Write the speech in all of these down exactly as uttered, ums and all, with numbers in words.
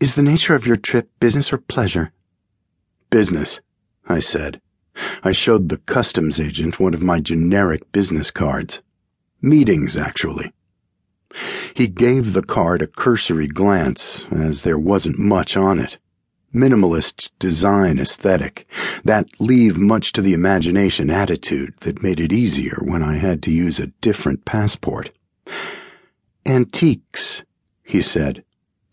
Is the nature of your trip business or pleasure? Business, I said. I showed the customs agent one of my generic business cards. Meetings, actually. He gave the card a cursory glance, as there wasn't much on it. Minimalist design aesthetic, that leave-much-to-the-imagination attitude that made it easier when I had to use a different passport. Antiques, he said.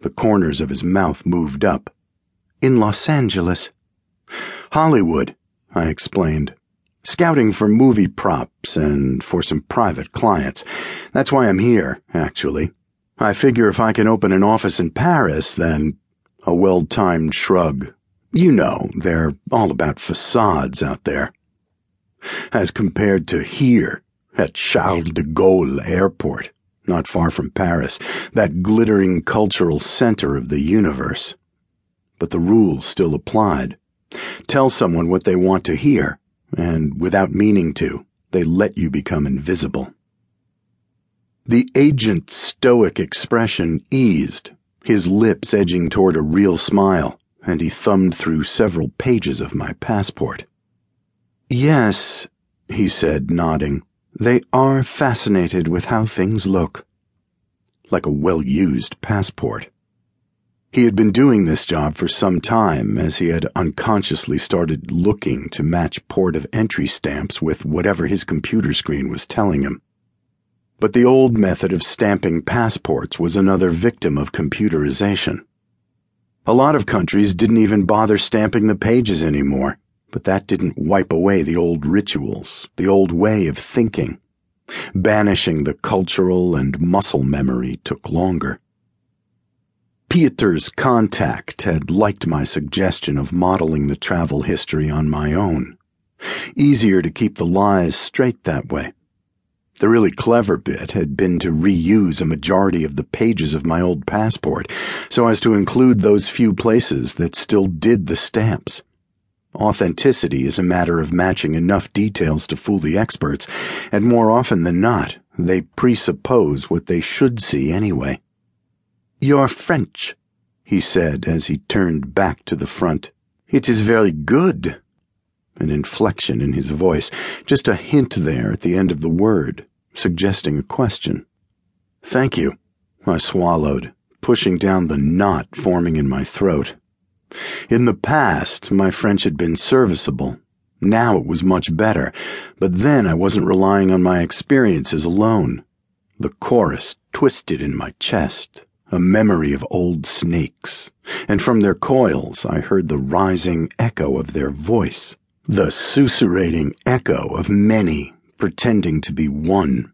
The corners of his mouth moved up. In Los Angeles. Hollywood, I explained. Scouting for movie props and for some private clients. That's why I'm here, actually. I figure if I can open an office in Paris, then... A well-timed shrug. You know, they're all about facades out there. As compared to here, at Charles de Gaulle Airport. Not far from Paris, that glittering cultural center of the universe. But the rules still applied. Tell someone what they want to hear, and without meaning to, they let you become invisible. The agent's stoic expression eased, his lips edging toward a real smile, and he thumbed through several pages of my passport. Yes, he said, nodding. They are fascinated with how things look. Like a well-used passport. He had been doing this job for some time, as he had unconsciously started looking to match port of entry stamps with whatever his computer screen was telling him. But the old method of stamping passports was another victim of computerization. A lot of countries didn't even bother stamping the pages anymore. But that didn't wipe away the old rituals, the old way of thinking. Banishing the cultural and muscle memory took longer. Pieter's contact had liked my suggestion of modeling the travel history on my own. Easier to keep the lies straight that way. The really clever bit had been to reuse a majority of the pages of my old passport so as to include those few places that still did the stamps. Authenticity is a matter of matching enough details to fool the experts, and more often than not, they presuppose what they should see anyway. You're French, he said as he turned back to the front. It is very good. An inflection in his voice, just a hint there at the end of the word, suggesting a question. Thank you, I swallowed, pushing down the knot forming in my throat. In the past, my French had been serviceable. Now it was much better, but then I wasn't relying on my experiences alone. The chorus twisted in my chest, a memory of old snakes, and from their coils I heard the rising echo of their voice, the susurrating echo of many pretending to be one.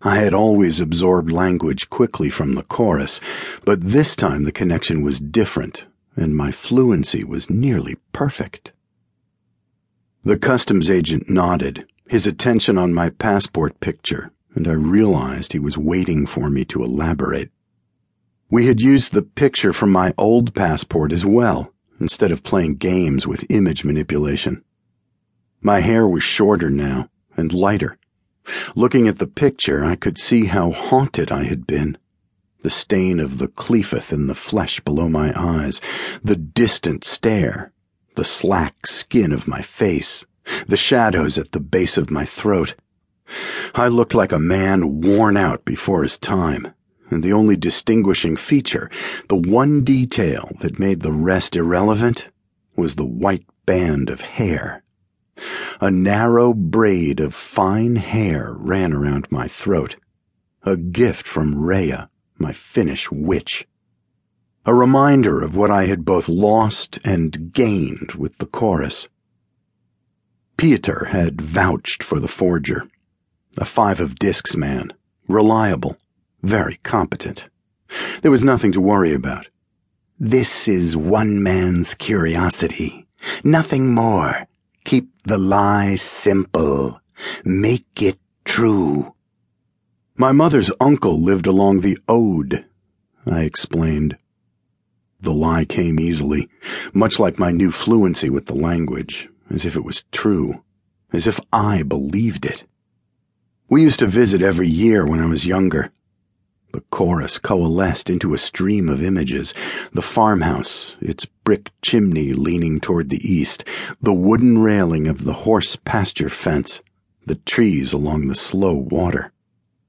I had always absorbed language quickly from the chorus, but this time the connection was different, and my fluency was nearly perfect. The customs agent nodded, his attention on my passport picture, and I realized he was waiting for me to elaborate. We had used the picture from my old passport as well, instead of playing games with image manipulation. My hair was shorter now, and lighter. Looking at the picture, I could see how haunted I had been. The stain of the clefeth in the flesh below my eyes, the distant stare, the slack skin of my face, the shadows at the base of my throat. I looked like a man worn out before his time, and the only distinguishing feature, the one detail that made the rest irrelevant, was the white band of hair. A narrow braid of fine hair ran around my throat, a gift from Rhea, my Finnish witch. A reminder of what I had both lost and gained with the chorus. Pieter had vouched for the forger. A five of discs man. Reliable. Very competent. There was nothing to worry about. This is one man's curiosity. Nothing more. Keep the lie simple. Make it true. My mother's uncle lived along the Ode, I explained. The lie came easily, much like my new fluency with the language, as if it was true, as if I believed it. We used to visit every year when I was younger. The chorus coalesced into a stream of images. The farmhouse, its brick chimney leaning toward the east, the wooden railing of the horse pasture fence, the trees along the slow water.